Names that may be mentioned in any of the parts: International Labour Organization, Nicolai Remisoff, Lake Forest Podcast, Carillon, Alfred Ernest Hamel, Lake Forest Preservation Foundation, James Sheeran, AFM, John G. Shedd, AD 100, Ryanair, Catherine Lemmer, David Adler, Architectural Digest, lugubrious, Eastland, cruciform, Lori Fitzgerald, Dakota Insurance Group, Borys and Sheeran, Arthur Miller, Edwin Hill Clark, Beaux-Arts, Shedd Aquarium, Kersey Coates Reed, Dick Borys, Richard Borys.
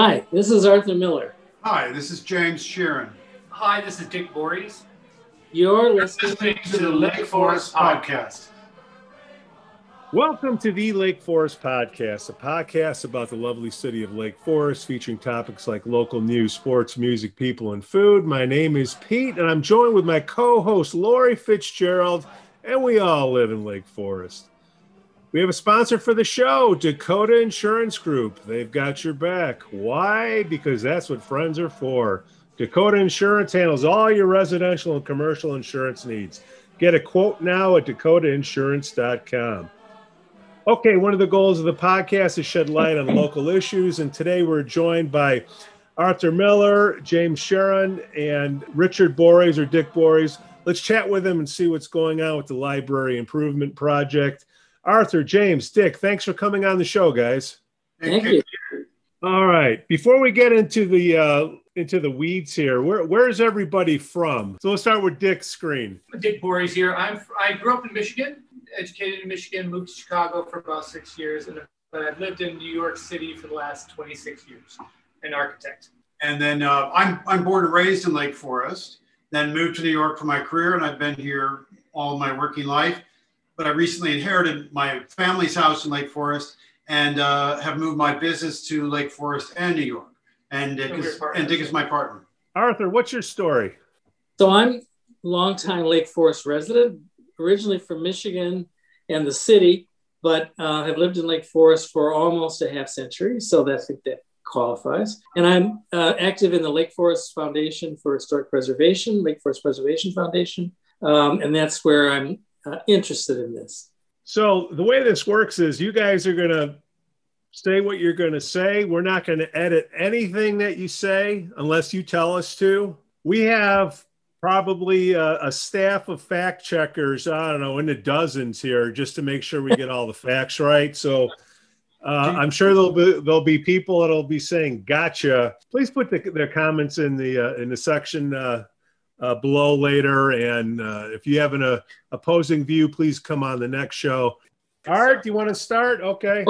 Hi, this is Arthur Miller. Hi, this is James Sheeran. Hi, this is Dick Borys. You're listening to the Lake Forest Podcast. Welcome to the Lake Forest Podcast, a podcast about the lovely city of Lake Forest, featuring topics like local news, sports, music, people, and food. My name is Pete, and I'm joined with my co-host, Lori Fitzgerald, and we all live in Lake Forest. We have a sponsor for the show, Dakota Insurance Group. They've got your back. Why? Because that's what friends are for. Dakota Insurance handles all your residential and commercial insurance needs. Get a quote now at dakotainsurance.com. Okay, one of the goals of the podcast is shed light on local issues, and today we're joined by Arthur Miller, James Sheeran, and Richard Borys or Dick Borys. Let's chat with him and see what's going on with the library improvement project. Arthur, James, Dick, thanks for coming on the show, guys. Thank you. All right, before we get into the weeds here, where's everybody from? So let's start with Dick's screen. Dick Borys here. I grew up in Michigan. Educated in Michigan, moved to Chicago for about 6 years, but I've lived in New York City for the last 26 years, an architect. And then I'm born and raised in Lake Forest, then moved to New York for my career, and I've been here all my working life. But I recently inherited my family's house in Lake Forest and have moved my business to Lake Forest and New York. And Dick is my partner. Arthur, what's your story? So I'm a longtime Lake Forest resident, originally from Michigan and the city, but have lived in Lake Forest for almost a half century. So that qualifies. And I'm active in the Lake Forest Foundation for Historic Preservation, Lake Forest Preservation Foundation. And that's where I'm interested in this. So the way this works is you guys are going to say what you're going to say. We're not going to edit anything that you say unless you tell us to. We have probably a staff of fact checkers, I don't know, in the dozens here, just to make sure we get all the facts right. So I'm sure there'll be people that'll be saying, gotcha. Please put their comments in the section below later. And if you have an opposing view, please come on the next show. Art, do you want to start? Okay,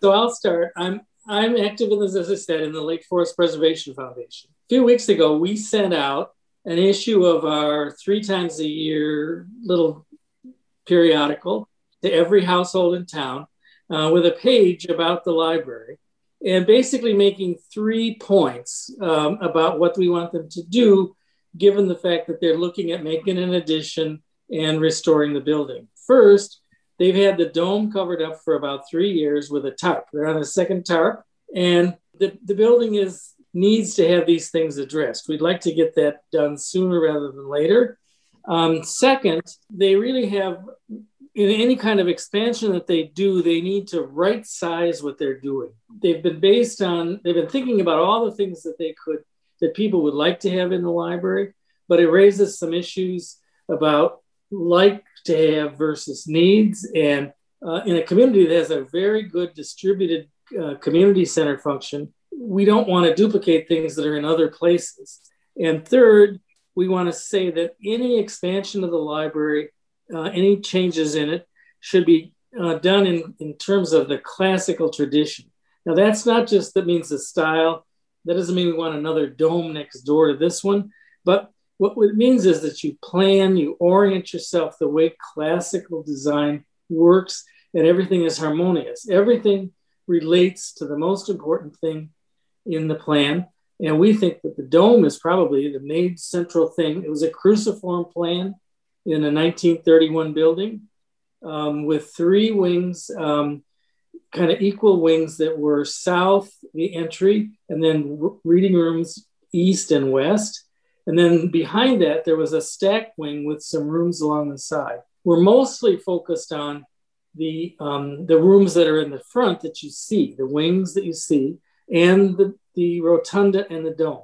so I'll start. I'm active in this, as I said, in the Lake Forest Preservation Foundation. A few weeks ago, we sent out an issue of our 3 times a year little periodical to every household in town with a page about the library, and basically making 3 points about what we want them to do, given the fact that they're looking at making an addition and restoring the building. First, they've had the dome covered up for about 3 years with a tarp. They're on a second tarp, and the building needs to have these things addressed. We'd like to get that done sooner rather than later. Second, they really have, in any kind of expansion that they do, they need to right size what they're doing. They've been thinking about all the things that people would like to have in the library, but it raises some issues about like to have versus needs. And in a community that has a very good distributed community center function, we don't want to duplicate things that are in other places. And third, we want to say that any expansion of the library, any changes in it, should be done in terms of the classical tradition. Now, that's not just, that means the style. That doesn't mean we want another dome next door to this one. But what it means is that you plan, you orient yourself the way classical design works, and everything is harmonious. Everything relates to the most important thing in the plan. And we think that the dome is probably the main central thing. It was a cruciform plan in a 1931 building with 3 wings, kind of equal wings that were south, the entry, and then reading rooms east and west. And then behind that, there was a stack wing with some rooms along the side. We're mostly focused on the rooms that are in the front that you see, the wings that you see, and the rotunda and the dome.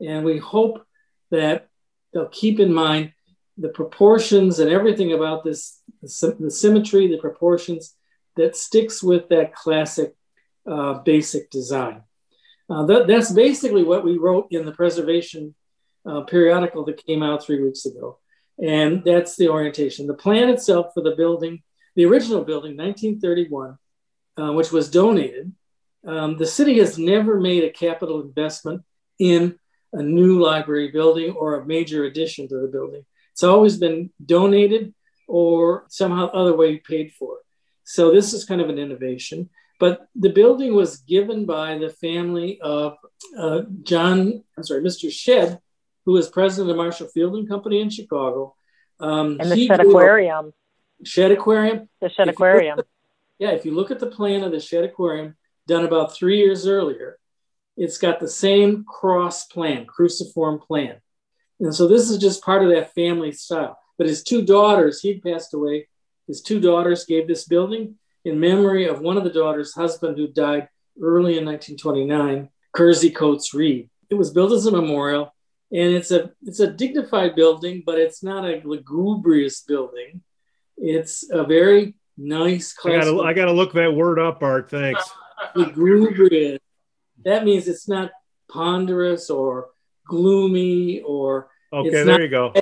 And we hope that they'll keep in mind the proportions and everything about this, the symmetry, the proportions that sticks with that classic basic design. That's basically what we wrote in the preservation periodical that came out 3 weeks ago. And that's the orientation. The plan itself for the building, the original building, 1931, which was donated The city has never made a capital investment in a new library building or a major addition to the building. It's always been donated or somehow other way paid for. So this is kind of an innovation. But the building was given by the family of Mr. Shedd, who was president of the Marshall Fielding Company in Chicago. And the Shedd Aquarium. Shedd Aquarium? The Shedd Aquarium. If you look at the plan of the Shedd Aquarium, done about 3 years earlier, it's got the same cross plan, cruciform plan. And so this is just part of that family style. But his two daughters, he'd passed away. His two daughters gave this building in memory of one of the daughters' husband who died early in 1929, Kersey Coates Reed. It was built as a memorial, and it's a dignified building, but it's not a lugubrious building. It's a very nice class. I got to look that word up, Art. Thanks. Lugubrious. That means it's not ponderous or gloomy or... Okay, it's there you go.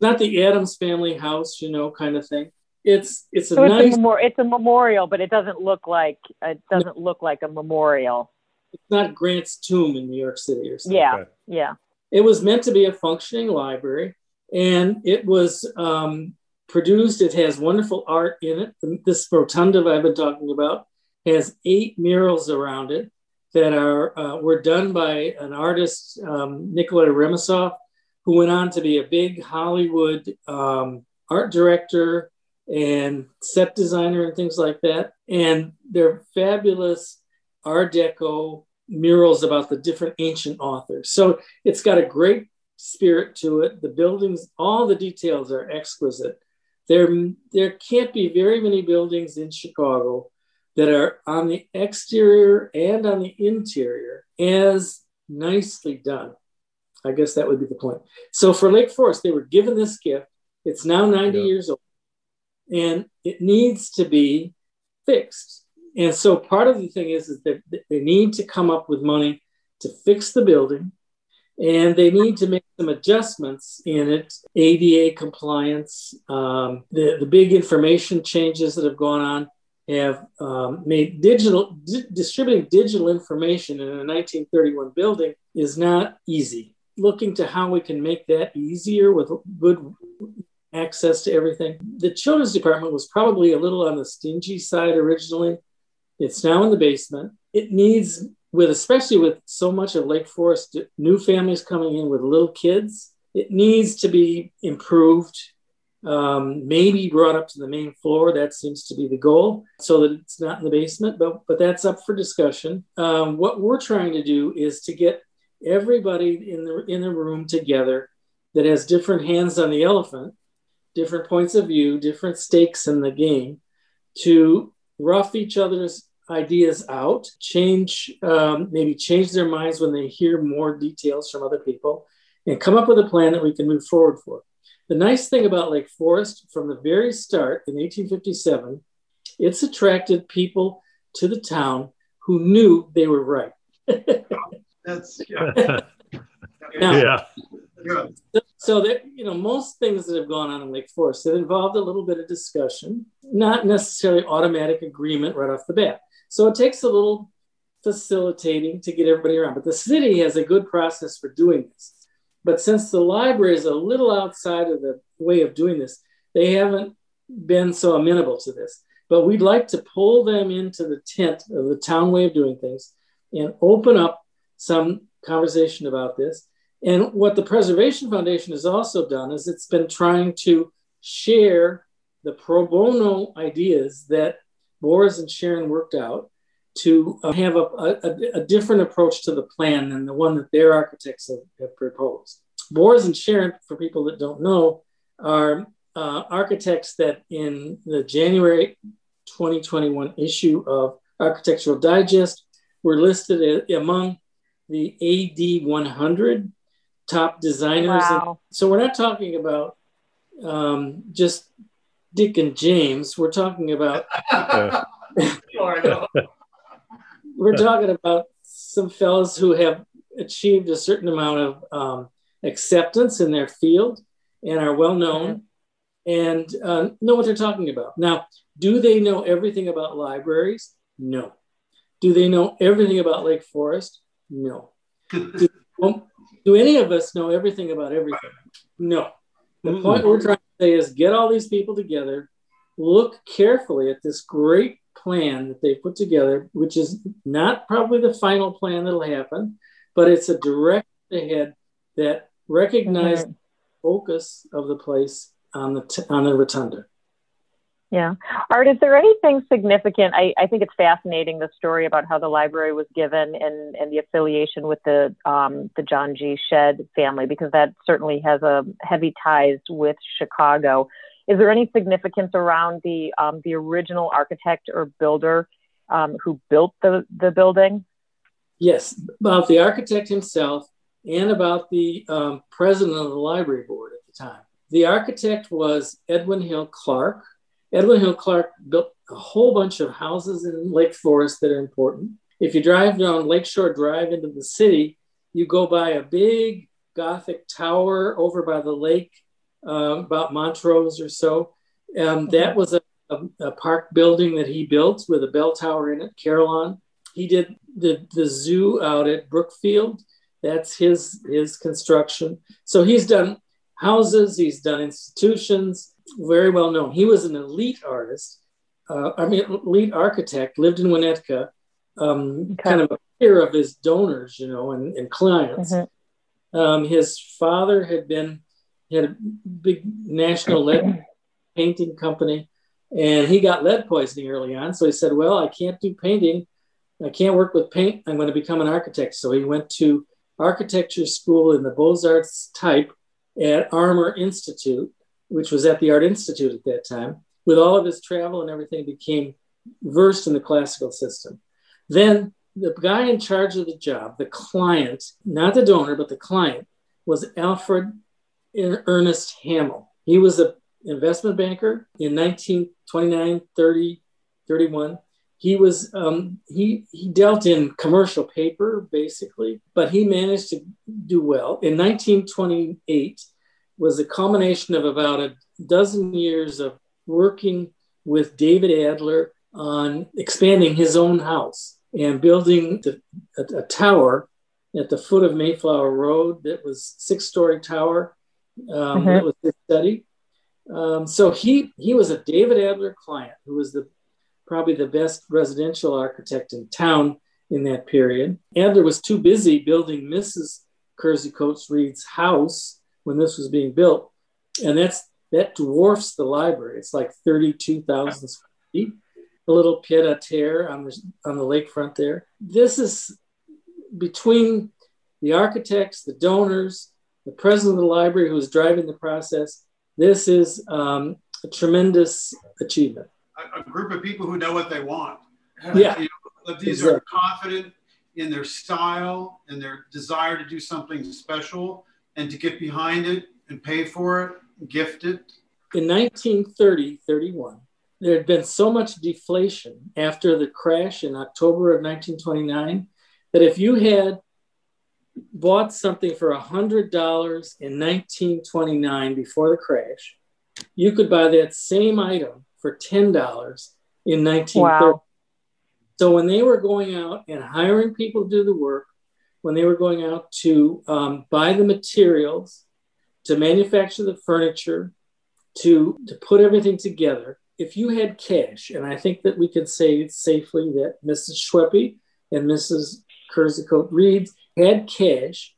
Not the Addams Family house, kind of thing. It's a memorial, but it doesn't look like a memorial. It's not Grant's tomb in New York City or something. Yeah, okay. Yeah. It was meant to be a functioning library, and it was produced. It has wonderful art in it. This rotunda I've been talking about has 8 murals around it that were done by an artist, Nicolai Remisoff, who went on to be a big Hollywood art director and set designer and things like that. And they're fabulous Art Deco murals about the different ancient authors. So it's got a great spirit to it. The buildings, all the details are exquisite. There can't be very many buildings in Chicago that are on the exterior and on the interior as nicely done. I guess that would be the point. So for Lake Forest, they were given this gift. It's now 90 years old, and it needs to be fixed. And so part of the thing is that they need to come up with money to fix the building, and they need to make some adjustments in it, ADA compliance. The big information changes that have gone on have made distributing digital information in a 1931 building is not easy. Looking to how we can make that easier with good access to everything. The children's department was probably a little on the stingy side originally. It's now in the basement. It needs, especially with so much of Lake Forest, new families coming in with little kids, it needs to be improved, maybe brought up to the main floor. That seems to be the goal, so that it's not in the basement, but that's up for discussion. What we're trying to do is to get everybody in the room together that has different hands on the elephant, different points of view, different stakes in the game, to rough each other's ideas out, maybe change their minds when they hear more details from other people, and come up with a plan that we can move forward for. The nice thing about Lake Forest, from the very start in 1857, it's attracted people to the town who knew they were right. That's So that most things that have gone on in Lake Forest have involved a little bit of discussion, not necessarily automatic agreement right off the bat. So it takes a little facilitating to get everybody around. But the city has a good process for doing this. But since the library is a little outside of the way of doing this, they haven't been so amenable to this. But we'd like to pull them into the tent of the town way of doing things and open up some conversation about this. And what the Preservation Foundation has also done is it's been trying to share the pro bono ideas that Borys and Sheeran worked out to have a different approach to the plan than the one that their architects have proposed. Borys and Sheeran, for people that don't know, are architects that in the January 2021 issue of Architectural Digest were listed among the AD 100 top designers. Wow. So we're not talking about just Dick and James. We're talking about... We're talking about some fellows who have achieved a certain amount of acceptance in their field and are well-known and know what they're talking about. Now, do they know everything about libraries? No. Do they know everything about Lake Forest? No. Do any of us know everything about everything? No. The point we're trying to say is get all these people together, look carefully at this great plan that they put together, which is not probably the final plan that'll happen, but it's a direct ahead that recognizes the focus of the place on the rotunda. Yeah. Art, is there anything significant? I think it's fascinating, the story about how the library was given and the affiliation with the John G. Shedd family, because that certainly has a heavy ties with Chicago. Is there any significance around the original architect or builder who built the building? Yes, about the architect himself and about the president of the library board at the time. The architect was Edwin Hill Clark. Edwin Hill Clark built a whole bunch of houses in Lake Forest that are important. If you drive down Lakeshore Drive into the city, you go by a big Gothic tower over by the lake, about Montrose or so. That was a park building that he built with a bell tower in it, Carillon. He did the zoo out at Brookfield. That's his construction. So he's done houses, he's done institutions, very well known. He was an elite artist, elite architect, lived in Winnetka, kind of a peer of his donors, and clients. Mm-hmm. His father had a big national lead painting company, and he got lead poisoning early on. So he said, well, I can't do painting. I can't work with paint. I'm going to become an architect. So he went to architecture school in the Beaux-Arts type at Armour Institute, which was at the Art Institute at that time. With all of his travel and everything, became versed in the classical system. Then the guy in charge of the job, the client, not the donor, but the client, was Alfred Ernest Hamel. He was an investment banker in 1929, 30, 31. He was he dealt in commercial paper, basically, but he managed to do well. In 1928 was a culmination of about a dozen years of working with David Adler on expanding his own house and building a tower at the foot of Mayflower Road that was a 6-story tower. That was his study. So he was a David Adler client who was probably the best residential architect in town in that period. Adler was too busy building Mrs. Kersey Coates Reed's house when this was being built. And that dwarfs the library. It's like 32,000 square feet, a little pied-à-terre on the lakefront there. This is between the architects, the donors, the president of the library who was driving the process. This is a tremendous achievement. A group of people who know what they want. Yeah. These exactly. are confident in their style and their desire to do something special and to get behind it and pay for it, gift it. In 1930-31, there had been so much deflation after the crash in October of 1929 that if you had bought something for $100 in 1929 before the crash, you could buy that same item for $10 in 1930. Wow. So when they were going out and hiring people to do the work, when they were going out to buy the materials, to manufacture the furniture, to put everything together, if you had cash, and I think that we can say safely that Mrs. Schweppe and Mrs. Kersey Coates Reed had cash,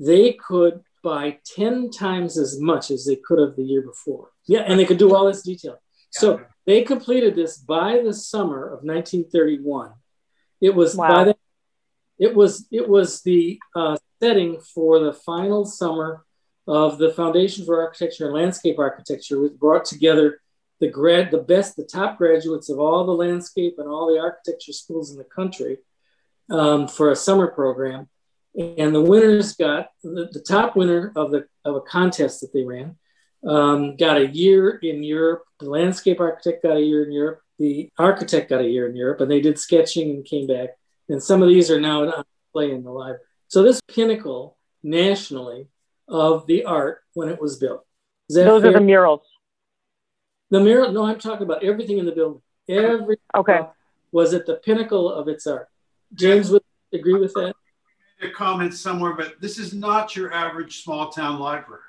they could buy 10 times as much as they could have the year before. Yeah, and they could do all this detail. So they completed this by the summer of 1931. It was it was the setting for the final summer of the Foundation for Architecture and Landscape Architecture, which brought together the top graduates of all the landscape and all the architecture schools in the country for a summer program. And the winners got the top winner of a contest that they ran. Got a year in Europe. The landscape architect got a year in Europe. The architect got a year in Europe, and they did sketching and came back. And some of these are now on display in the library. So this pinnacle nationally of the art when it was built. Those fair? Are the murals. The mural? No, I'm talking about everything in the building. Everything was at the pinnacle of its art. James would agree with that. I made a comment somewhere, but this is not your average small town library.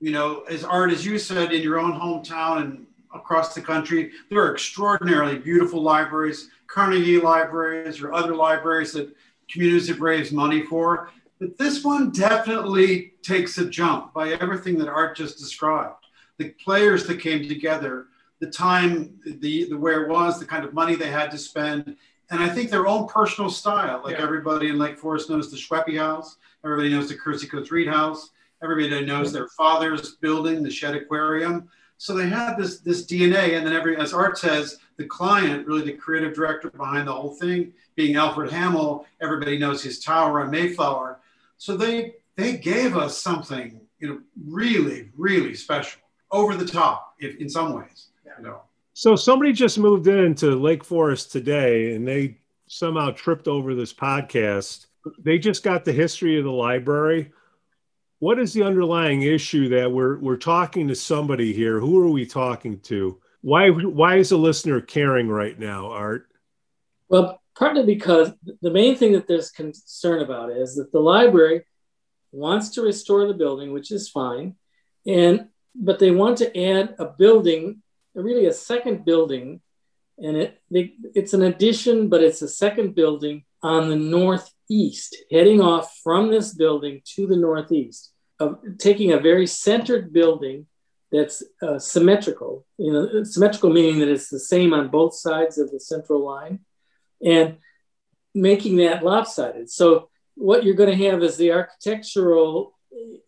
You know, as Art, as you said, in your own hometown and across the country, there are extraordinarily beautiful libraries, Carnegie libraries or other libraries that communities have raised money for. But this one definitely takes a jump by everything that Art just described. The players that came together, the time, the where it was, the kind of money they had to spend, and I think their own personal style. Like everybody in Lake Forest knows the Schweppe House. Everybody knows the Kersey Coates Reed House. Everybody knows their father's building, the Shedd Aquarium. So they had this DNA, and then as Art says, the client, really the creative director behind the whole thing, being Alfred Hamel, everybody knows his tower on Mayflower. So they gave us something, you know, really, really special, over the top, if in some ways. You know. So somebody just moved into Lake Forest today, and they somehow tripped over this podcast. They just got the history of the library. What is the underlying issue that we're talking to somebody here? Who are we talking to? Why is a listener caring right now, Art? Well, partly because the main thing that there's concern about is that the library wants to restore the building, which is fine, but they want to add a building, really a second building, and it's an addition, but it's a second building on the northeast, heading off from this building to the northeast, of taking a very centered building that's symmetrical, you know, symmetrical meaning that it's the same on both sides of the central line, and making that lopsided. So what you're going to have is the architectural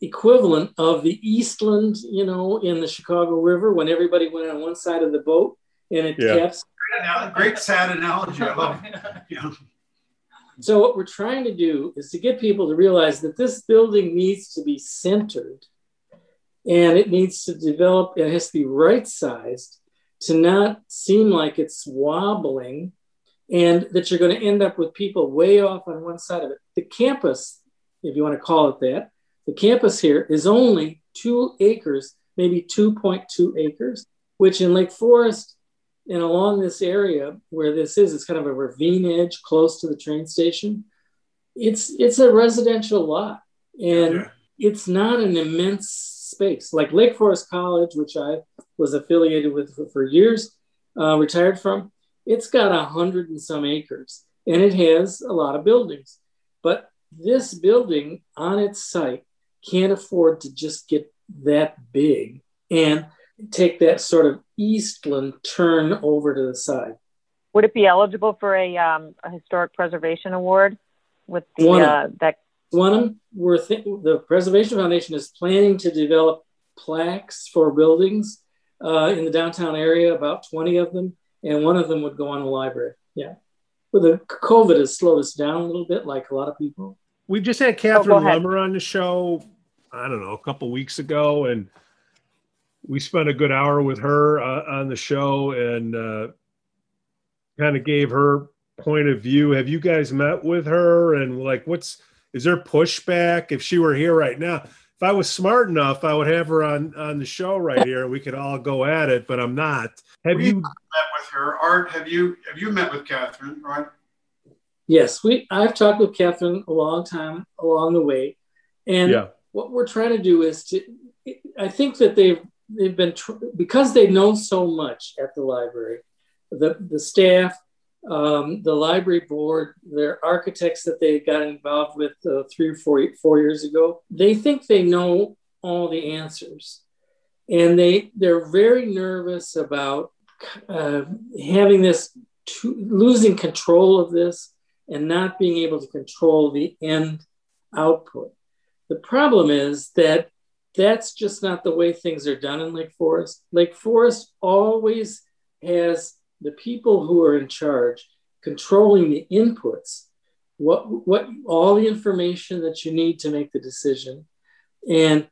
equivalent of the Eastland, you know, in the Chicago River when everybody went on one side of the boat and it caps. Great sad analogy. I love it. Yeah. So what we're trying to do is to get people to realize that this building needs to be centered, and it needs to develop, it has to be right-sized to not seem like it's wobbling, and that you're going to end up with people way off on one side of it. The campus, if you want to call it that, the campus here is only 2 acres, maybe 2.2 acres, which in Lake Forest and along this area where this is, it's kind of a ravine edge close to the train station. It's a residential lot, and it's not an immense space. Like Lake Forest College, which I was affiliated with for years, retired from, it's got 100 and some acres, and it has a lot of buildings. But this building on its site can't afford to just get that big and take that sort of Eastland turn over to the side. Would it be eligible for a historic preservation award? With the the Preservation Foundation is planning to develop plaques for buildings in the downtown area, about 20 of them, and one of them would go on the library. Yeah, well, the COVID has slowed us down a little bit, like a lot of people. We just had Catherine Lemmer on the show, I don't know, a couple weeks ago, and we spent a good hour with her on the show and kind of gave her point of view. Have you guys met with her? And like, is there pushback? If she were here right now, if I was smart enough, I would have her on the show right here. We could all go at it, but I'm not. Have you met with her? Art, have you met with Catherine, right? Yes, I've talked with Catherine a long time along the way. And what we're trying to do is I think that they've been, because they know so much at the library, the staff, the library board, their architects that they got involved with 3 or 4 years ago, they think they know all the answers. And they're very nervous about having this, losing control of this and not being able to control the end output. The problem is that that's just not the way things are done in Lake Forest. Lake Forest always has the people who are in charge controlling the inputs, what all the information that you need to make the decision, and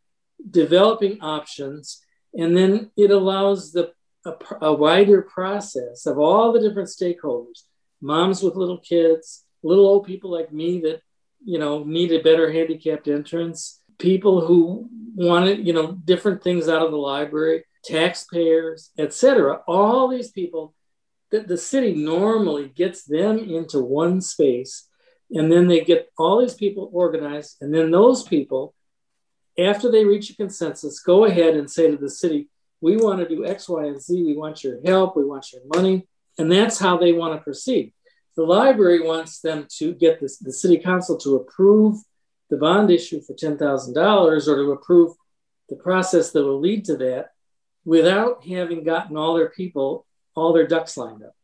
developing options. And then it allows a wider process of all the different stakeholders, moms with little kids, little old people like me that, you know, need a better handicapped entrance, people who wanted, you know, different things out of the library, taxpayers, etc. All these people, the city normally gets them into one space, and then they get all these people organized, and then those people, after they reach a consensus, go ahead and say to the city, we want to do X, Y, and Z. We want your help. We want your money. And that's how they want to proceed. The library wants them to get the city council to approve the bond issue for $10,000 or to approve the process that will lead to that without having gotten all their people, all their ducks lined up.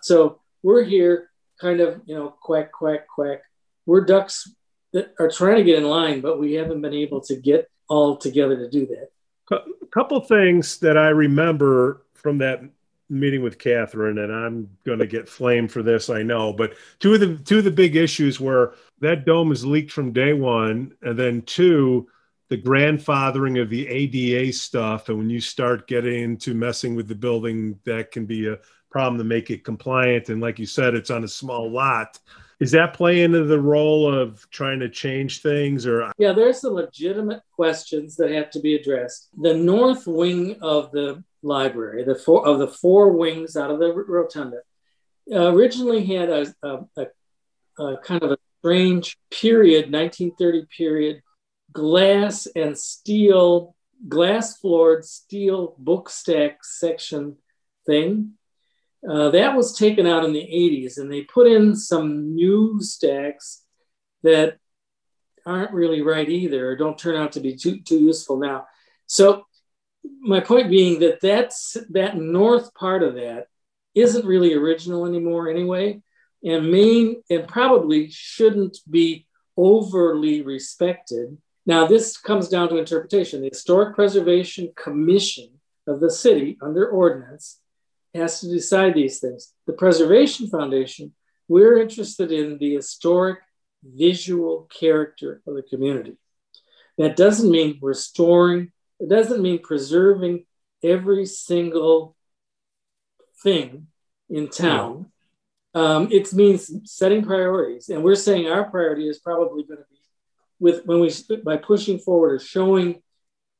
So we're here kind of, you know, quack, quack, quack. We're ducks that are trying to get in line, but we haven't been able to get all together to do that. A couple things that I remember from that meeting with Catherine, and I'm going to get flamed for this, I know, but two of the big issues were that dome is leaked from day one, and then two, the grandfathering of the ADA stuff. And when you start getting into messing with the building, that can be a problem to make it compliant. And like you said, it's on a small lot. Is that play into the role of trying to change things? Or yeah, there's some legitimate questions that have to be addressed. The north wing of the library, the four wings out of the rotunda, originally had a kind of a strange period, 1930 period, glass and steel, glass floored steel book stack section thing. That was taken out in the 80s, and they put in some new stacks that aren't really right either, or don't turn out to be too useful now. So my point being that that north part of that isn't really original anymore anyway, and probably shouldn't be overly respected. Now, this comes down to interpretation. The Historic Preservation Commission of the city, under ordinance, has to decide these things. The Preservation Foundation, we're interested in the historic visual character of the community. That doesn't mean restoring, it doesn't mean preserving every single thing in town. It means setting priorities. And we're saying our priority is probably going to be by pushing forward or showing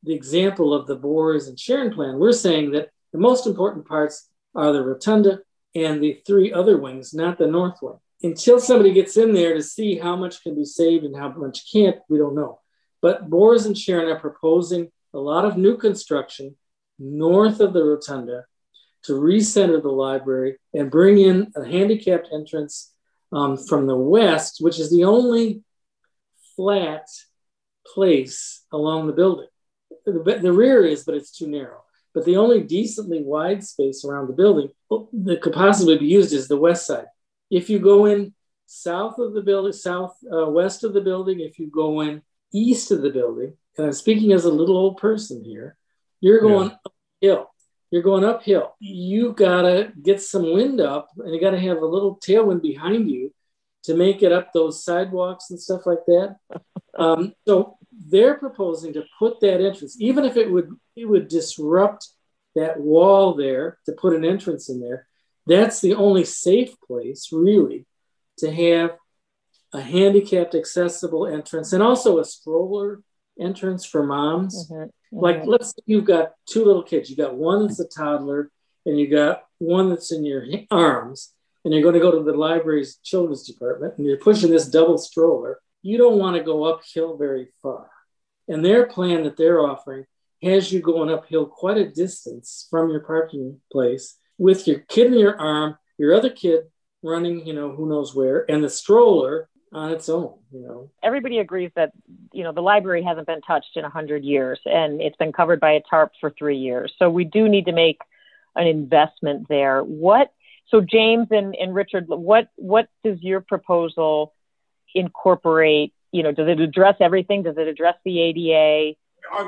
the example of the Borys and Sheeran plan, we're saying that the most important parts are the rotunda and the three other wings, not the north wing. Until somebody gets in there to see how much can be saved and how much can't, we don't know. But Borys and Sheeran are proposing a lot of new construction north of the rotunda to recenter the library and bring in a handicapped entrance from the west, which is the only flat place along the building. The rear is, but it's too narrow. But the only decently wide space around the building that could possibly be used is the west side. If you go in south of the building, west of the building, if you go in east of the building, and I'm speaking as a little old person here, you're going uphill. You're going uphill. You got to get some wind up, and you got to have a little tailwind behind you to make it up those sidewalks and stuff like that. So they're proposing to put that entrance, even if it would disrupt that wall there to put an entrance in there. That's the only safe place really to have a handicapped accessible entrance and also a stroller entrance for moms. Like let's say you've got two little kids. You got one that's a toddler and you got one that's in your arms, and you're going to go to the library's children's department and you're pushing this double stroller. You don't want to go uphill very far. And their plan that they're offering has you going uphill quite a distance from your parking place with your kid in your arm, your other kid running, you know, who knows where, and the stroller on its own, you know. Everybody agrees that, you know, the library hasn't been touched in 100 years, and it's been covered by a tarp for 3 years. So we do need to make an investment there. So James and Richard, what does your proposal incorporate? You know, does it address everything? Does it address the ADA?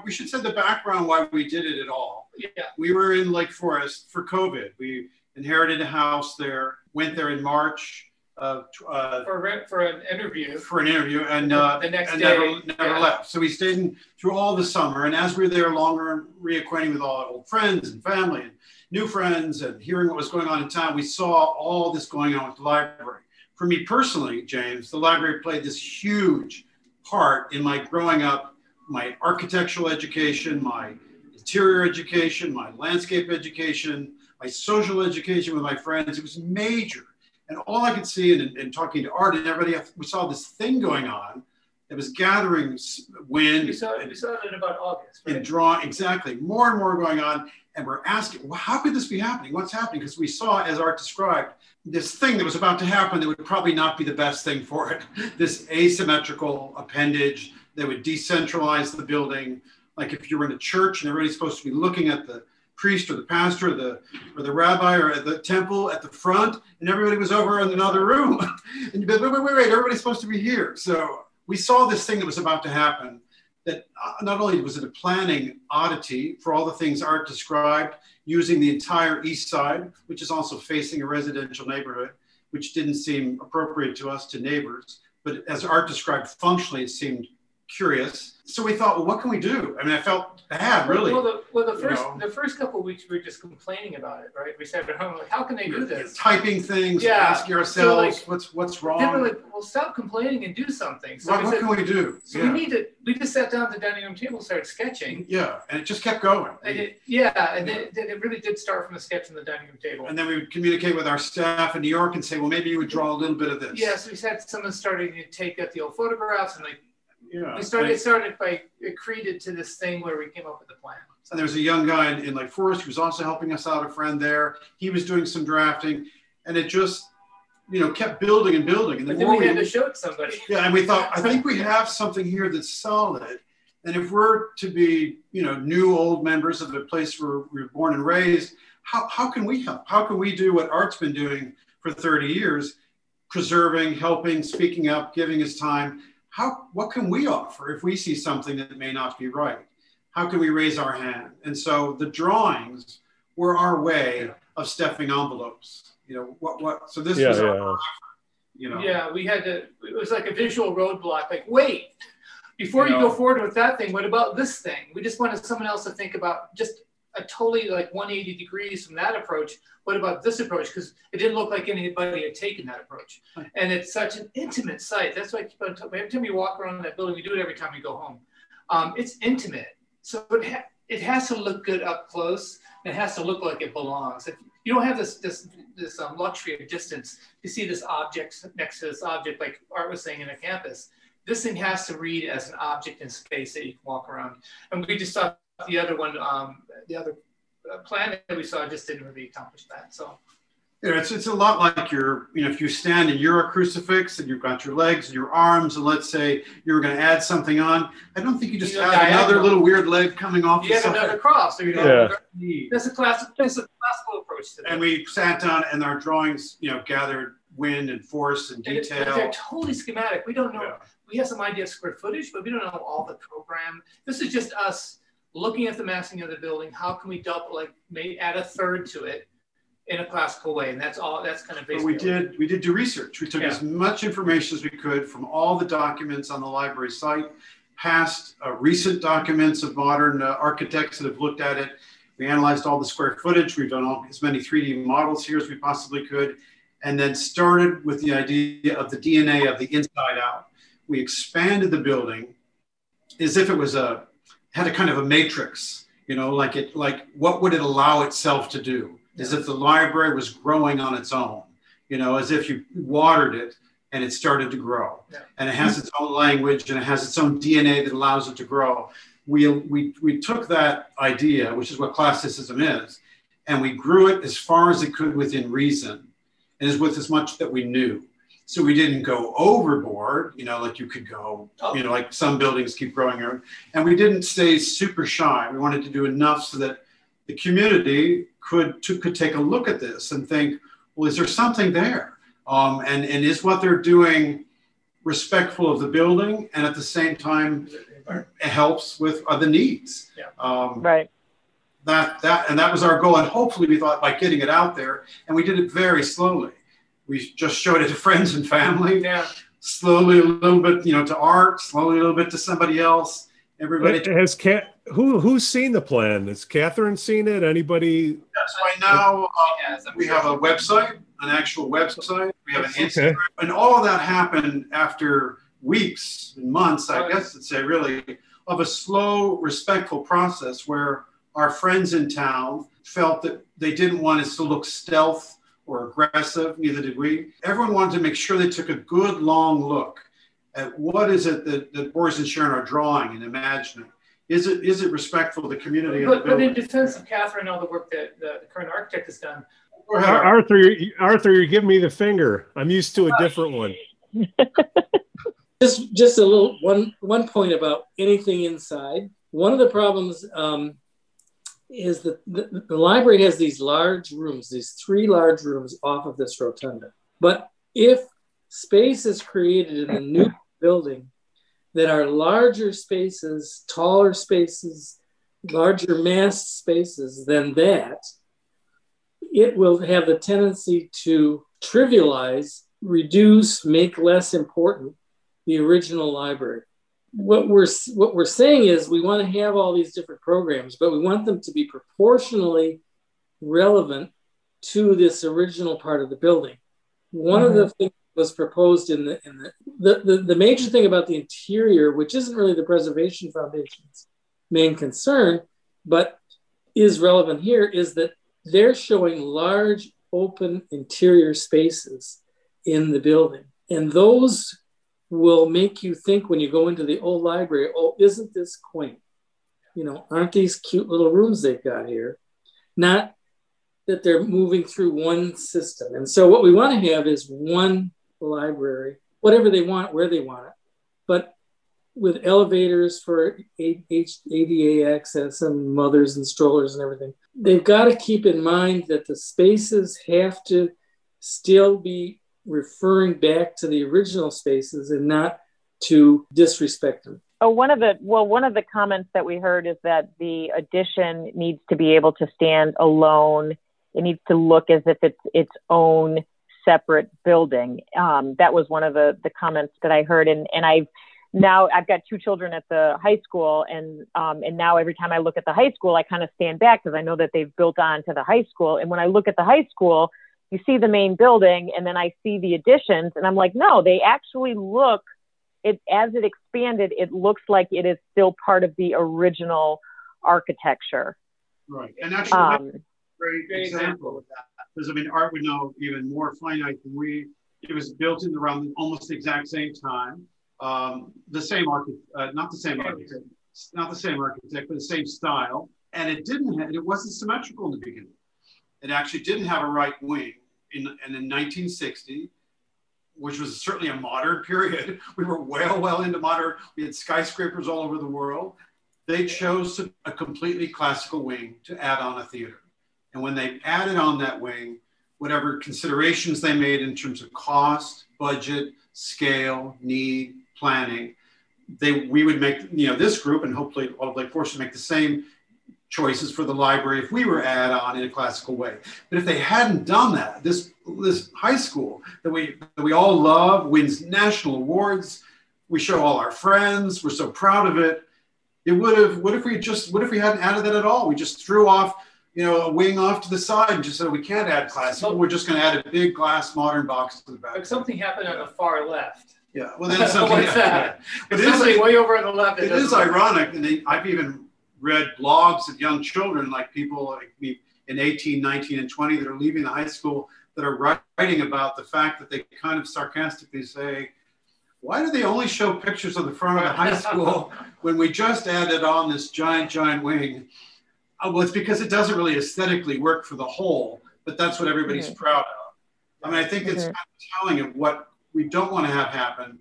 We should say the background why we did it at all. Yeah, we were in Lake Forest for COVID. We inherited a house there, went there in March for an interview, and the next day never left. So we stayed through all the summer, and as we were there longer, reacquainting with all our old friends and family and new friends, and hearing what was going on in town, we saw all this going on with the library. For me personally, James, the library played this huge part in my growing up, my architectural education, my interior education, my landscape education, my social education with my friends. It was major. And all I could see in talking to Art and everybody, we saw this thing going on that was gathering wind. We saw it in about August. Right? And drawing, exactly. More and more going on. And we're asking, well, how could this be happening? What's happening? Because we saw, as Art described, this thing that was about to happen that would probably not be the best thing for it. This asymmetrical appendage that would decentralize the building. Like if you were in a church and everybody's supposed to be looking at the priest or the pastor or the rabbi or at the temple at the front, and everybody was over in another room. And you'd be like, wait, everybody's supposed to be here. So we saw this thing that was about to happen that not only was it a planning oddity for all the things Art described, using the entire east side, which is also facing a residential neighborhood, which didn't seem appropriate to us, to neighbors. But as Art described, functionally, it seemed curious. So we thought, well, what can we do? I mean, I felt bad, really. Well, the first couple of weeks, we were just complaining about it, right? We sat at home, like, how can they do this? Typing things, asking ourselves, so, like, what's wrong? Then we're like, well, stop complaining and do something. So what can we do? So we just sat down at the dining room table and started sketching. Yeah, and it just kept going. And it really did start from a sketch on the dining room table. And then we would communicate with our staff in New York and say, well, maybe you would draw a little bit of this. Yeah, so we had someone starting to take up the old photographs and like, it created to this thing where we came up with the plan. And there was a young guy in Lake Forest who was also helping us out, a friend there. He was doing some drafting, and it just, kept building and building. And then we had to show it to somebody. Yeah, and we thought, I think we have something here that's solid. And if we're to be, new old members of the place where we were born and raised, how can we help? How can we do what Art's been doing for 30 years, preserving, helping, speaking up, giving his time? What can we offer if we see something that may not be right? How can we raise our hand? And so the drawings were our way of stuffing envelopes. So this was our offer, Yeah, it was like a visual roadblock, like, wait, before you go forward with that thing, what about this thing? We just wanted someone else to think about just a totally like 180 degrees from that approach. What about this approach? Because it didn't look like anybody had taken that approach. And it's such an intimate site. That's why I keep on telling every time you walk around that building, we do it every time we go home. It's intimate. So it has to look good up close. And it has to look like it belongs. If you don't have this luxury of distance to see this object next to this object, like Art was saying in a campus, this thing has to read as an object in space that you can walk around. And we just thought, the other one, the other plan that we saw just didn't really accomplish that. So, it's a lot like if you stand and you're a crucifix and you've got your legs and your arms, and let's say you're going to add something on, I don't think you just add another little weird leg coming off. You have another cross. That's a classical approach to that. And we sat down and our drawings, gathered wind and force and detail. They're totally schematic. We don't know. Yeah. We have some idea of square footage, but we don't know all the program. This is just us looking at the massing of the building. How can we double, maybe add a third to it in a classical way? And that's all, that's kind of basically. We did do research. We took as much information as we could from all the documents on the library site, past recent documents of modern architects that have looked at it. We analyzed all the square footage. We've done as many 3D models here as we possibly could, and then started with the idea of the DNA of the inside out. We expanded the building as if it was had a kind of a matrix, what would it allow itself to do? As if the library was growing on its own, as if you watered it and it started to grow. Yeah. And it has its own language and it has its own DNA that allows it to grow. We took that idea, which is what classicism is, and we grew it as far as it could within reason and with as much that we knew. So we didn't go overboard, like you could go, like some buildings keep growing around. And we didn't stay super shy. We wanted to do enough so that the community could take a look at this and think, well, is there something there? And is what they're doing respectful of the building and at the same time helps with other needs? Yeah. Right. That and that was our goal. And hopefully we thought by getting it out there, and we did it very slowly. We just showed it to friends and family, slowly a little bit, to Art, slowly a little bit to somebody else. Everybody has who's seen the plan? Has Catherine seen it? Anybody? Yes, right now we have a website, an actual website. We have an Instagram, and all of that happened after weeks and months, I guess, I'd say, really, of a slow, respectful process where our friends in town felt that they didn't want us to look stealth or aggressive, neither did we. Everyone wanted to make sure they took a good long look at what is it that Borys and Sheeran are drawing and imagining. Is it respectful to the community? But in defense of Catherine, all the work that the current architect has done. Arthur, you're giving me the finger. I'm used to a different one. Just a little one point about anything inside. One of the problems is that the library has these large rooms, these three large rooms off of this rotunda. But if space is created in a new building that are larger spaces, taller spaces, larger mass spaces than that, it will have the tendency to trivialize, reduce, make less important the original library. What we're saying is we want to have all these different programs, but we want them to be proportionally relevant to this original part of the building. One of the things that was proposed in the major thing about the interior, which isn't really the Preservation Foundation's main concern, but is relevant here, is that they're showing large open interior spaces in the building. And those will make you think when you go into the old library, oh, isn't this quaint? You know, aren't these cute little rooms they've got here? Not that they're moving through one system. And so what we want to have is one library, whatever they want, where they want it, but with elevators for ADA access and mothers and strollers and everything. They've got to keep in mind that the spaces have to still be referring back to the original spaces and not to disrespect them. One of the comments that we heard is that the addition needs to be able to stand alone. It needs to look as if it's its own separate building. That was one of the comments that I heard, and I've got two children at the high school, and now every time I look at the high school, I kind of stand back because I know that they've built on to the high school. And when I look at the high school, you see the main building, and then I see the additions, and I'm like, no, they actually look, it as it expanded, it looks like it is still part of the original architecture. Right, and actually that's a great example of that, because I mean, Art would know even more finite than we. It was built in around almost the exact same time. Not the same architect, but the same style. And it wasn't symmetrical in the beginning. It actually didn't have a right wing. And in 1960, which was certainly a modern period, we were well into modern, we had skyscrapers all over the world. They chose a completely classical wing to add on a theater. And when they added on that wing, whatever considerations they made in terms of cost, budget, scale, need, planning, we would make, this group and hopefully all of Lake Forest would make the same choices for the library if we were add-on in a classical way. But if they hadn't done that, this high school that we all love, wins national awards, we show all our friends, we're so proud of it, what if we hadn't added that at all? We just threw off a wing off to the side and just said, we can't add classical. We're just going to add a big glass modern box to the back. But something happened on the far left. Yeah, well, that's something. What's that? It's something way over on the left. It is ironic, and I've even read blogs of young children, like people like me in 18, 19, and 20 that are leaving the high school that are writing about the fact that they kind of sarcastically say, why do they only show pictures of the front of the high school when we just added on this giant wing? Well, it's because it doesn't really aesthetically work for the whole, but that's what everybody's proud of. I mean, I think it's kind of telling of what we don't want to have happen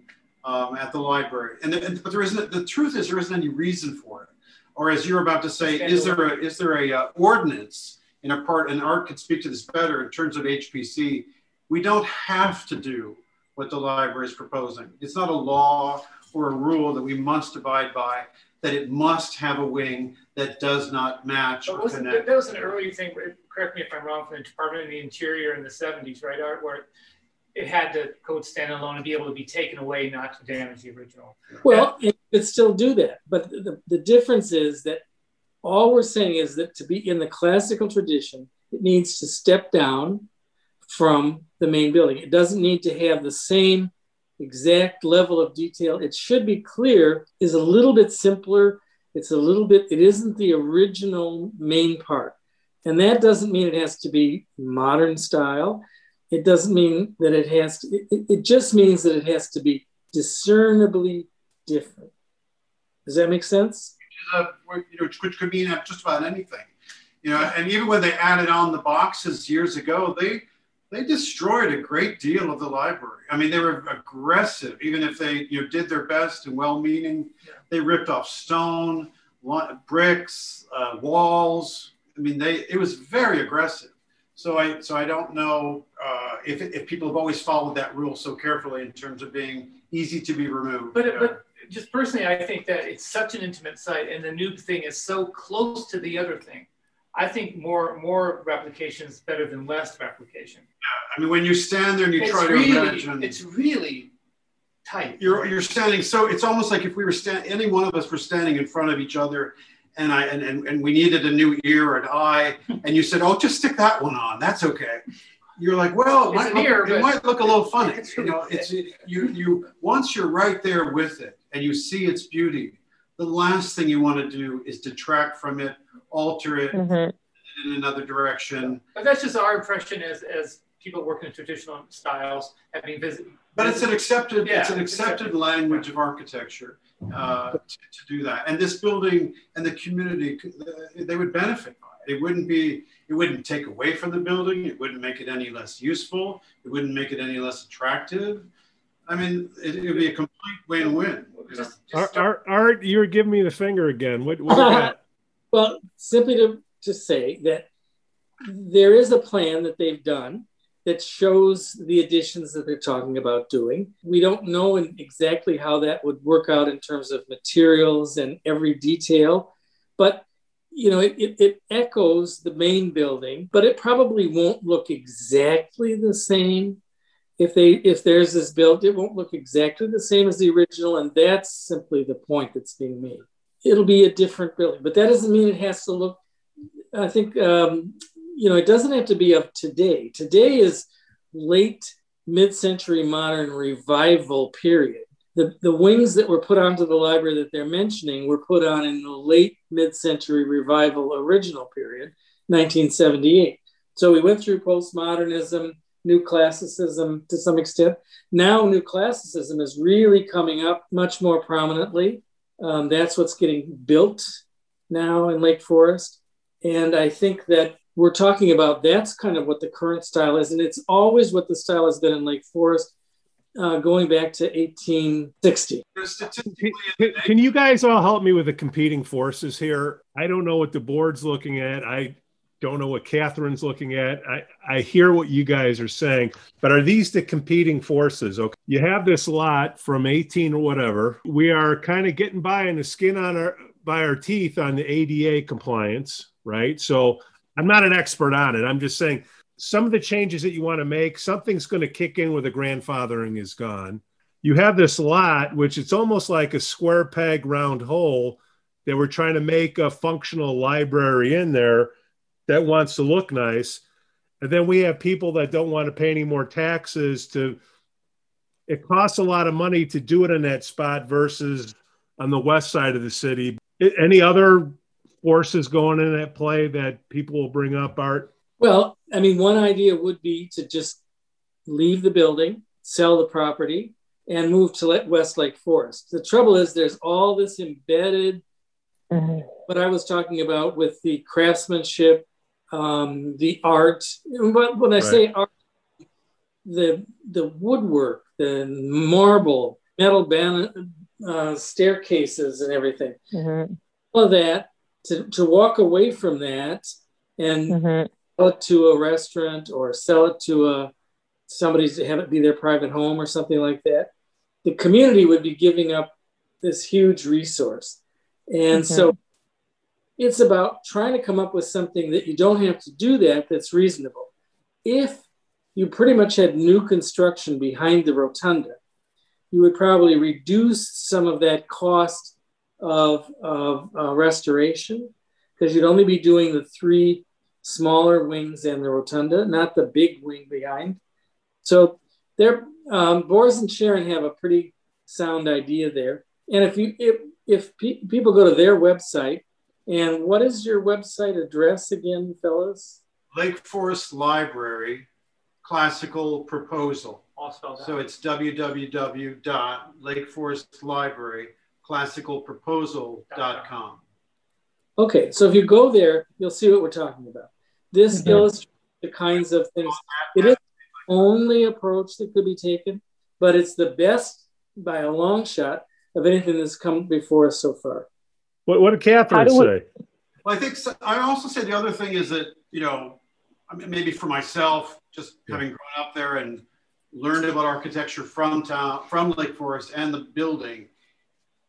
at the library. But the truth is there isn't any reason for it. Or as you're about to say, is there a ordinance in a part, and Art could speak to this better in terms of HPC, we don't have to do what the library is proposing. It's not a law or a rule that we must abide by, that it must have a wing that does not match or connect. That was an early thing, correct me if I'm wrong, from the Department of the Interior in the 70s, right, Art, where it had to code stand alone and be able to be taken away not to damage the original. Well, it could still do that, but the difference is that all we're saying is that to be in the classical tradition, it needs to step down from the main building. It doesn't need to have the same exact level of detail. It should be clear, is a little bit simpler. It's a little bit, it isn't the original main park. And that doesn't mean it has to be modern style. It doesn't mean that it has to, it just means that it has to be discernibly different. Does that make sense? Which could mean just about anything. You know, and even when they added on the boxes years ago, they destroyed a great deal of the library. I mean, they were aggressive, even if they did their best and well-meaning. Yeah. They ripped off stone, bricks, walls. I mean, it was very aggressive. So I don't know if people have always followed that rule so carefully in terms of being easy to be removed. But just personally, I think that it's such an intimate site, and the new thing is so close to the other thing. I think more replication is better than less replication. Yeah, I mean, when you stand there and you try to imagine, it's really tight. You're standing, so it's almost like if we were any one of us were standing in front of each other, and we needed a new ear or an eye, and you said, "Oh, just stick that one on. That's okay." You're like, "Well, it might look a little funny." Once you're right there with it and you see its beauty, the last thing you want to do is detract from it, alter it in another direction. But that's just our impression as people working in traditional styles, having visited. But it's an accepted language of architecture to do that. And this building and the community, they would benefit by it. It wouldn't take away from the building. It wouldn't make it any less useful. It wouldn't make it any less attractive. I mean, it would be a complete win-win. Art, you're giving me the finger again. What is that? Well, simply to say that there is a plan that they've done that shows the additions that they're talking about doing. We don't know exactly how that would work out in terms of materials and every detail, but it echoes the main building, but it probably won't look exactly the same. If theirs is built, it won't look exactly the same as the original, and that's simply the point that's being made. It'll be a different building, but that doesn't mean it has to look, I think, it doesn't have to be of today. Today is late mid-century modern revival period. The wings that were put onto the library that they're mentioning were put on in the late mid-century revival original period, 1978. So we went through postmodernism, New Classicism to some extent. Now New Classicism is really coming up much more prominently. That's what's getting built now in Lake Forest. And I think that we're talking about that's kind of what the current style is. And it's always what the style has been in Lake Forest, going back to 1860. Can you guys all help me with the competing forces here? I don't know what the board's looking at. I don't know what Catherine's looking at. I hear what you guys are saying, but are these the competing forces? Okay, you have this lot from 18 or whatever. We are kind of getting by in the skin by our teeth on the ADA compliance, right? So I'm not an expert on it. I'm just saying some of the changes that you want to make, something's going to kick in where the grandfathering is gone. You have this lot, which it's almost like a square peg round hole that we're trying to make a functional library in there that wants to look nice. And then we have people that don't want to pay any more taxes it costs a lot of money to do it in that spot versus on the west side of the city. Any other forces going in at play that people will bring up, Art? Well, I mean, one idea would be to just leave the building, sell the property, and move to West Lake Forest. The trouble is there's all this embedded, what I was talking about with the craftsmanship, the art, but when I say art, the woodwork, the marble, metal staircases and everything, all of that, to walk away from that and sell it to a restaurant or sell it to somebody to have it be their private home or something like that, the community would be giving up this huge resource. And so it's about trying to come up with something that you don't have to do that's reasonable. If you pretty much had new construction behind the rotunda, you would probably reduce some of that cost of restoration, because you'd only be doing the three smaller wings and the rotunda, not the big wing behind. So Borys and Sheeran have a pretty sound idea there. And if you, if people go to their website, and what is your website address again, fellas? Lake Forest Library Classical Proposal. So it's www.lakeforestlibraryclassicalproposal.com. Okay, so if you go there, you'll see what we're talking about. This illustrates the kinds of things. It is the only approach that could be taken, but it's the best by a long shot of anything that's come before us so far. What did Catherine say? Well, I think so. I also say the other thing is that, you know, maybe for myself, just having grown up there and learned about architecture from Lake Forest and the building,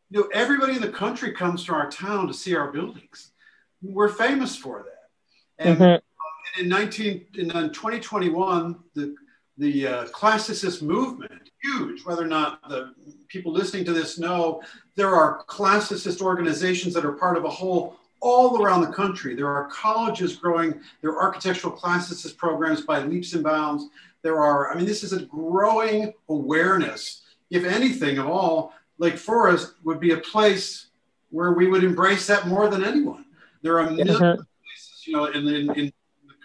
you know, everybody in the country comes to our town to see our buildings. We're famous for that. And in 2021, the classicist movement, huge, whether or not the people listening to this know, there are classicist organizations that are part of a whole all around the country. There are colleges growing their architectural classicist programs by leaps and bounds. There are, I mean, this is a growing awareness. If anything at all, Lake Forest would be a place where we would embrace that more than anyone. There are millions of places, you know, in the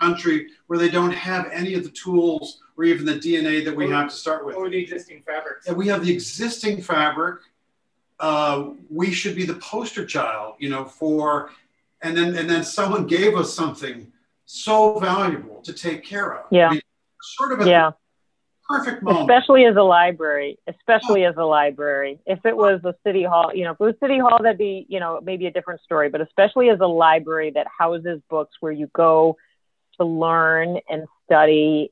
country where they don't have any of the tools or even the DNA that we have to start with. Or the existing fabric. And we have the existing fabric. We should be the poster child, you know, for, and then someone gave us something so valuable to take care of. Yeah. I mean, sort of a perfect moment. Especially as a library. If it was a city hall, you know, if it was city hall, that'd be, you know, maybe a different story, but especially as a library that houses books where you go to learn and study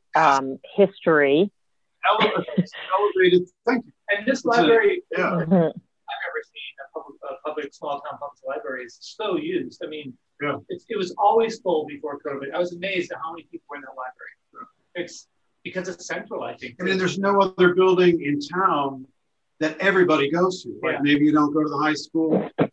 history. Elevated. Thank you. And this library, I've ever seen a public small-town library is so used. I mean, it was always full before COVID. I was amazed at how many people were in that library. It's because it's central, I think. I mean, there's no other building in town that everybody goes to. Right? Yeah. Maybe you don't go to the high school, the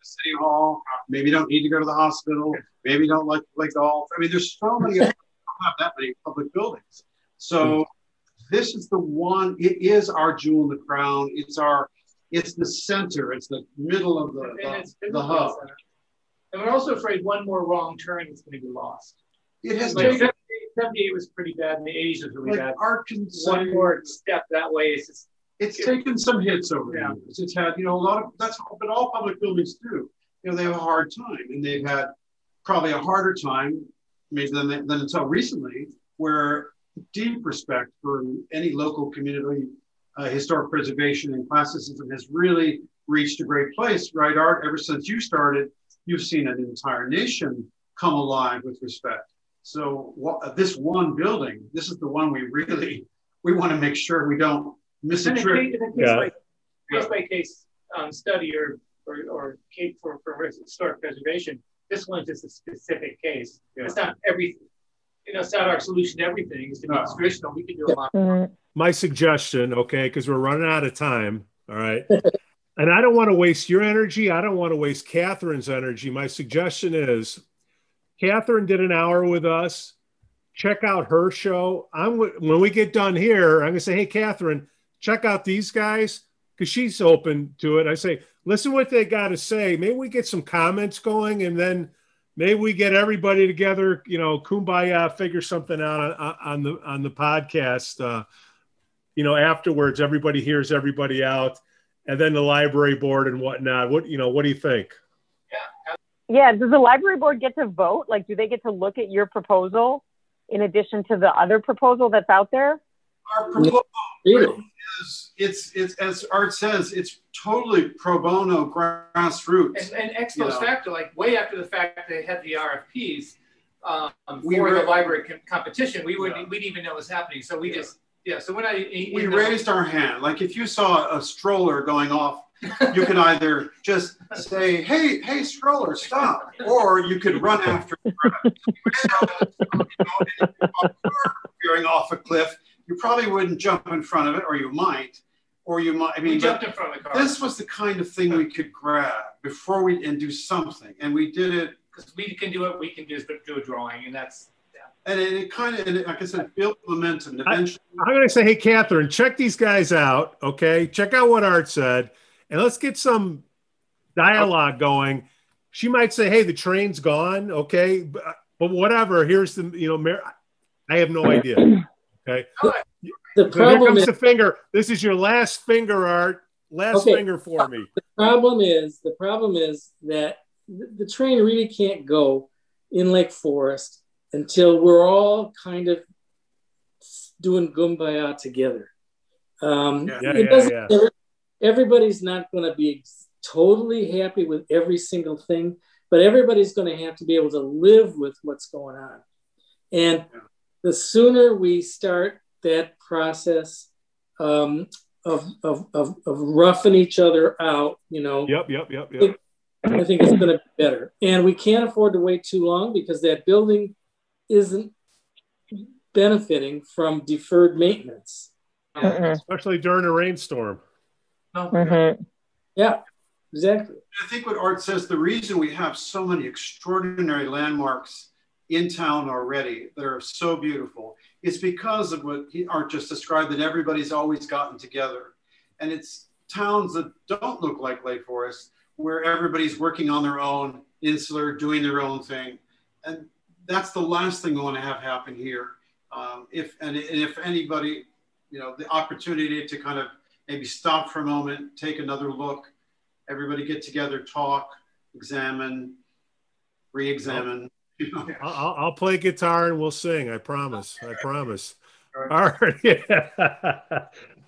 city hall. Maybe you don't need to go to the hospital. Maybe you don't like golf. I mean, there's so many. Don't have that many public buildings. So. This is the one, it is our jewel in the crown. It's the center. It's the middle of the hub. Center. And we're also afraid one more wrong turn is going to be lost. It has been. Like 78 was pretty bad and the 80s was really bad. One more step that way is just. It's taken some hits over the years. It's had, you know, a lot of, that's what all public buildings do. You know, they have a hard time and they've had probably a harder time maybe than until recently where deep respect for any local community, historic preservation and classicism has really reached a great place, right, Art? Ever since you started, you've seen an entire nation come alive with respect. So this one building, this is the one we want to make sure we don't miss a trip. Case by case study or case for historic preservation, this one's just a specific case. Yeah. It's not everything. You know, it's not our solution to everything. It's to be traditional. We can do a lot more. My suggestion, okay, because we're running out of time, all right? And I don't want to waste your energy. I don't want to waste Catherine's energy. My suggestion is Catherine did an hour with us. Check out her show. When we get done here, I'm going to say, hey, Catherine, check out these guys because she's open to it. I say, listen what they got to say. Maybe we get some comments going and then maybe we get everybody together, you know, kumbaya, figure something out on the podcast. You know, afterwards, everybody hears everybody out, and then the library board and whatnot. What do you think? Yeah. Does the library board get to vote? Like, do they get to look at your proposal in addition to the other proposal that's out there? Our proposal is as Art says, it's totally pro bono grassroots. And ex post facto, like way after the fact they had the RFPs the library competition, we didn't even know what was happening. So we so when we raised our hand. Like if you saw a stroller going off, you could either just say, hey, stroller, stop, or you could run after it. Veering off a cliff. You probably wouldn't jump in front of it, or you might. I mean, we jumped in front of the car. This was the kind of thing we could grab before and do something, and we did it because we can do it. We can just do a drawing, and that's And it kind of, like I said, built momentum. Eventually, I'm going to say, hey, Catherine, check these guys out. Okay, check out what Art said, and let's get some. dialogue going. She might say, hey, the train's gone. Okay. But whatever, here's the, you know, I have no idea. Okay. The problem here comes the finger. This is your last finger art. Last finger for me. The problem is that the train really can't go in Lake Forest until we're all kind of doing Kumbaya together. Everybody's not going to be totally happy with every single thing, but everybody's going to have to be able to live with what's going on. And the sooner we start that process of roughing each other out, you know. Yep. I think it's going to be better. And we can't afford to wait too long because that building isn't benefiting from deferred maintenance. Especially during a rainstorm. Yeah, exactly. I think what Art says, the reason we have so many extraordinary landmarks in town already that are so beautiful is because of what Art just described, that everybody's always gotten together. And it's towns that don't look like Lake Forest where everybody's working on their own, insular, doing their own thing. And that's the last thing we want to have happen here. If anybody, you know, the opportunity to kind of maybe stop for a moment, take another look, everybody get together, talk, examine, re-examine. I'll play guitar and we'll sing. I promise. All right. Yeah.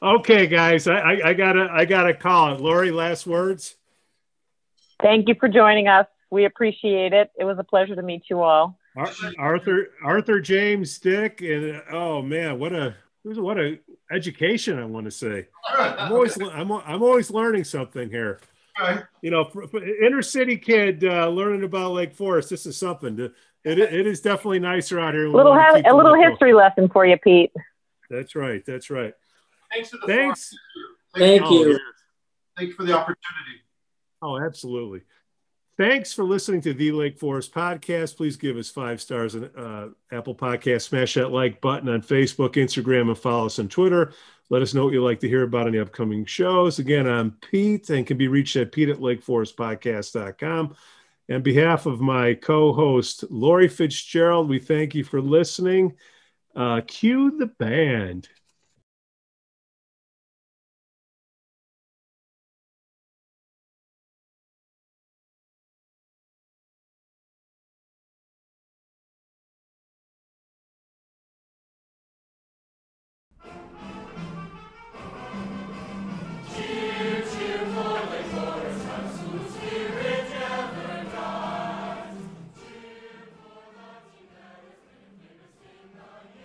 Okay, guys, I gotta call it. Lori, last words. Thank you for joining us. We appreciate it. It was a pleasure to meet you all. Arthur, James, Dick, and oh man, what a education! I want to say, I'm always learning something here. You know, for inner city kid learning about Lake Forest, this is something. It is definitely nicer out here. A little history lesson for you, Pete. That's right. Thanks for the thanks. Thank you. Thanks for the opportunity. Oh, absolutely. Thanks for listening to the Lake Forest Podcast. Please give us 5 stars on Apple Podcasts. Smash that like button on Facebook, Instagram, and follow us on Twitter. Let us know what you'd like to hear about on the upcoming shows. Again, I'm Pete and can be reached at pete@lakeforestpodcast.com. On behalf of my co-host, Lori Fitzgerald, we thank you for listening. Cue the band.